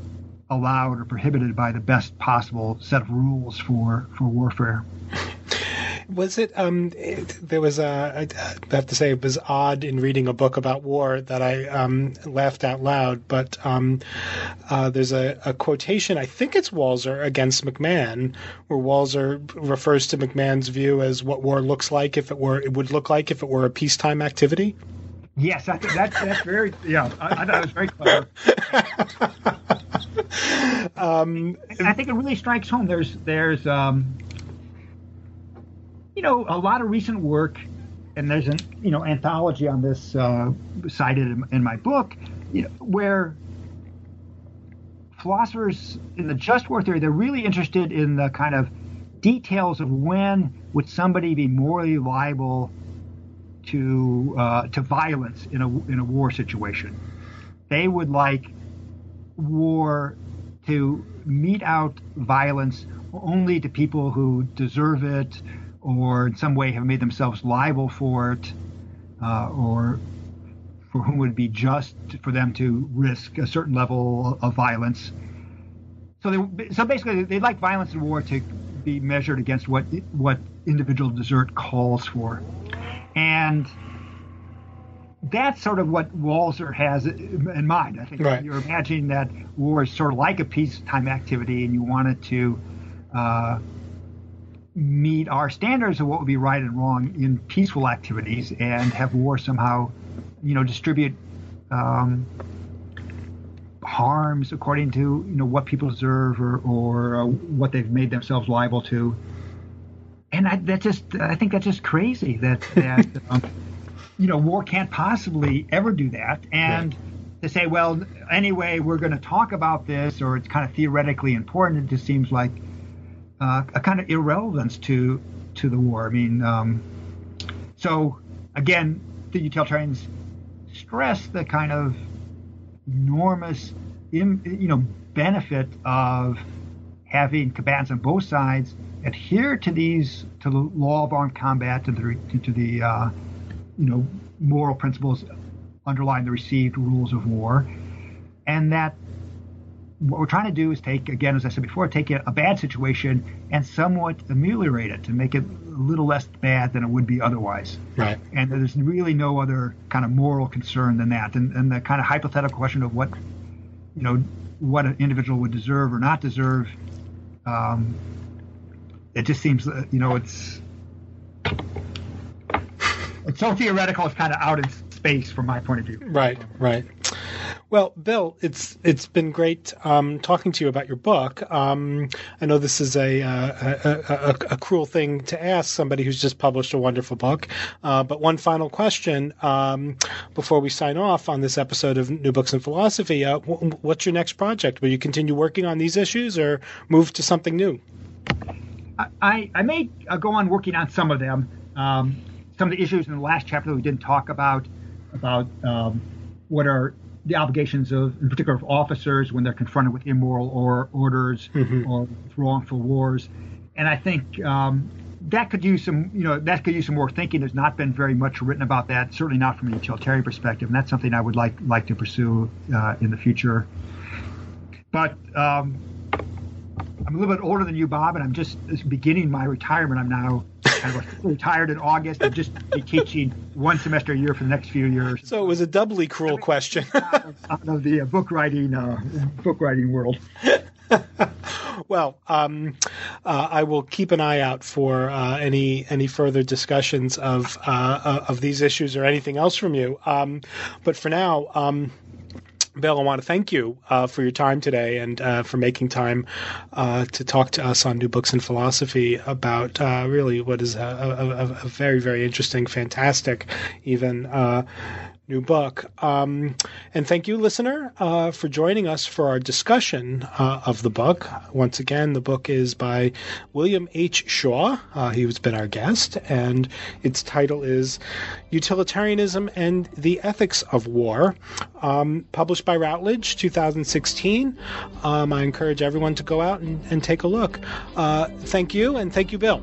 allowed or prohibited by the best possible set of rules for, for warfare. Was it, um, it, there was, a, I have to say, it was odd in reading a book about war that I um, laughed out loud, but um, uh, there's a, a quotation, I think it's Walzer against McMahon, where Walzer refers to McMahon's view as what war looks like if it were, it would look like if it were a peacetime activity. Yes, that, that, that's very, yeah, I, I thought it was very clever. um, I think it really strikes home. There's, there's, um, you know, a lot of recent work, and there's an you know anthology on this uh, cited in, in my book, you know, where philosophers in the just war theory, they're really interested in the kind of details of when would somebody be morally liable to uh, to violence in a in a war situation. They would like war to mete out violence only to people who deserve it, or in some way have made themselves liable for it, uh, or for whom it would be just for them to risk a certain level of violence. So, they, so basically, they like violence in war to be measured against what what individual desert calls for, and that's sort of what Walzer has in mind. I think right. You're imagining that war is sort of like a peacetime activity, and you want it to Uh, meet our standards of what would be right and wrong in peaceful activities, and have war somehow, you know, distribute um, harms according to, you know, what people deserve or, or uh, what they've made themselves liable to. And I, that just, I think that's just crazy that, that um, you know, war can't possibly ever do that. And right. to say, well, anyway, we're going to talk about this, or it's kind of theoretically important, it just seems like uh, a kind of irrelevance to to the war. I mean, um, so again, the utilitarians stress the kind of enormous, you know, benefit of having combatants on both sides adhere to these, to the law of armed combat, to the, to the uh, you know, moral principles underlying the received rules of war, and that what we're trying to do is take, again, as I said before, take a bad situation and somewhat ameliorate it to make it a little less bad than it would be otherwise. Right. And there's really no other kind of moral concern than that. And, and the kind of hypothetical question of what, you know, what an individual would deserve or not deserve, um, it just seems, you know, it's it's so theoretical, it's kind of out in space from my point of view. Right, right. Well, Bill, it's it's been great um, talking to you about your book. Um, I know this is a, uh, a, a a cruel thing to ask somebody who's just published a wonderful book, uh, but one final question um, before we sign off on this episode of New Books in Philosophy. Uh, w- what's your next project? Will you continue working on these issues or move to something new? I, I may uh, go on working on some of them, um, some of the issues in the last chapter that we didn't talk about, about um, what are the obligations of, in particular, of officers when they're confronted with immoral or orders mm-hmm. or wrongful wars, and I think um, that could use some, you know, that could use some more thinking. There's not been very much written about that, certainly not from a utilitarian perspective, and that's something I would like like to pursue uh, in the future. But um, I'm a little bit older than you, Bob, and I'm just beginning my retirement. I'm now. I retired in August and just be teaching one semester a year for the next few years. So it was a doubly cruel question. Out of the book writing, uh, book writing world. Well, um, uh, I will keep an eye out for uh, any any further discussions of uh, of these issues or anything else from you. Um, but for now. Um, Bill, I want to thank you uh, for your time today and uh, for making time uh, to talk to us on New Books in Philosophy about uh, really what is a, a, a very, very interesting, fantastic, even uh, new book. Um, and thank you, listener, uh, for joining us for our discussion uh, of the book. Once again, the book is by William H. Shaw. Uh, he has been our guest, and its title is Utilitarianism and the Ethics of War, um, published by Routledge, two thousand sixteen. Um, I encourage everyone to go out and, and take a look. Uh, thank you, and thank you, Bill.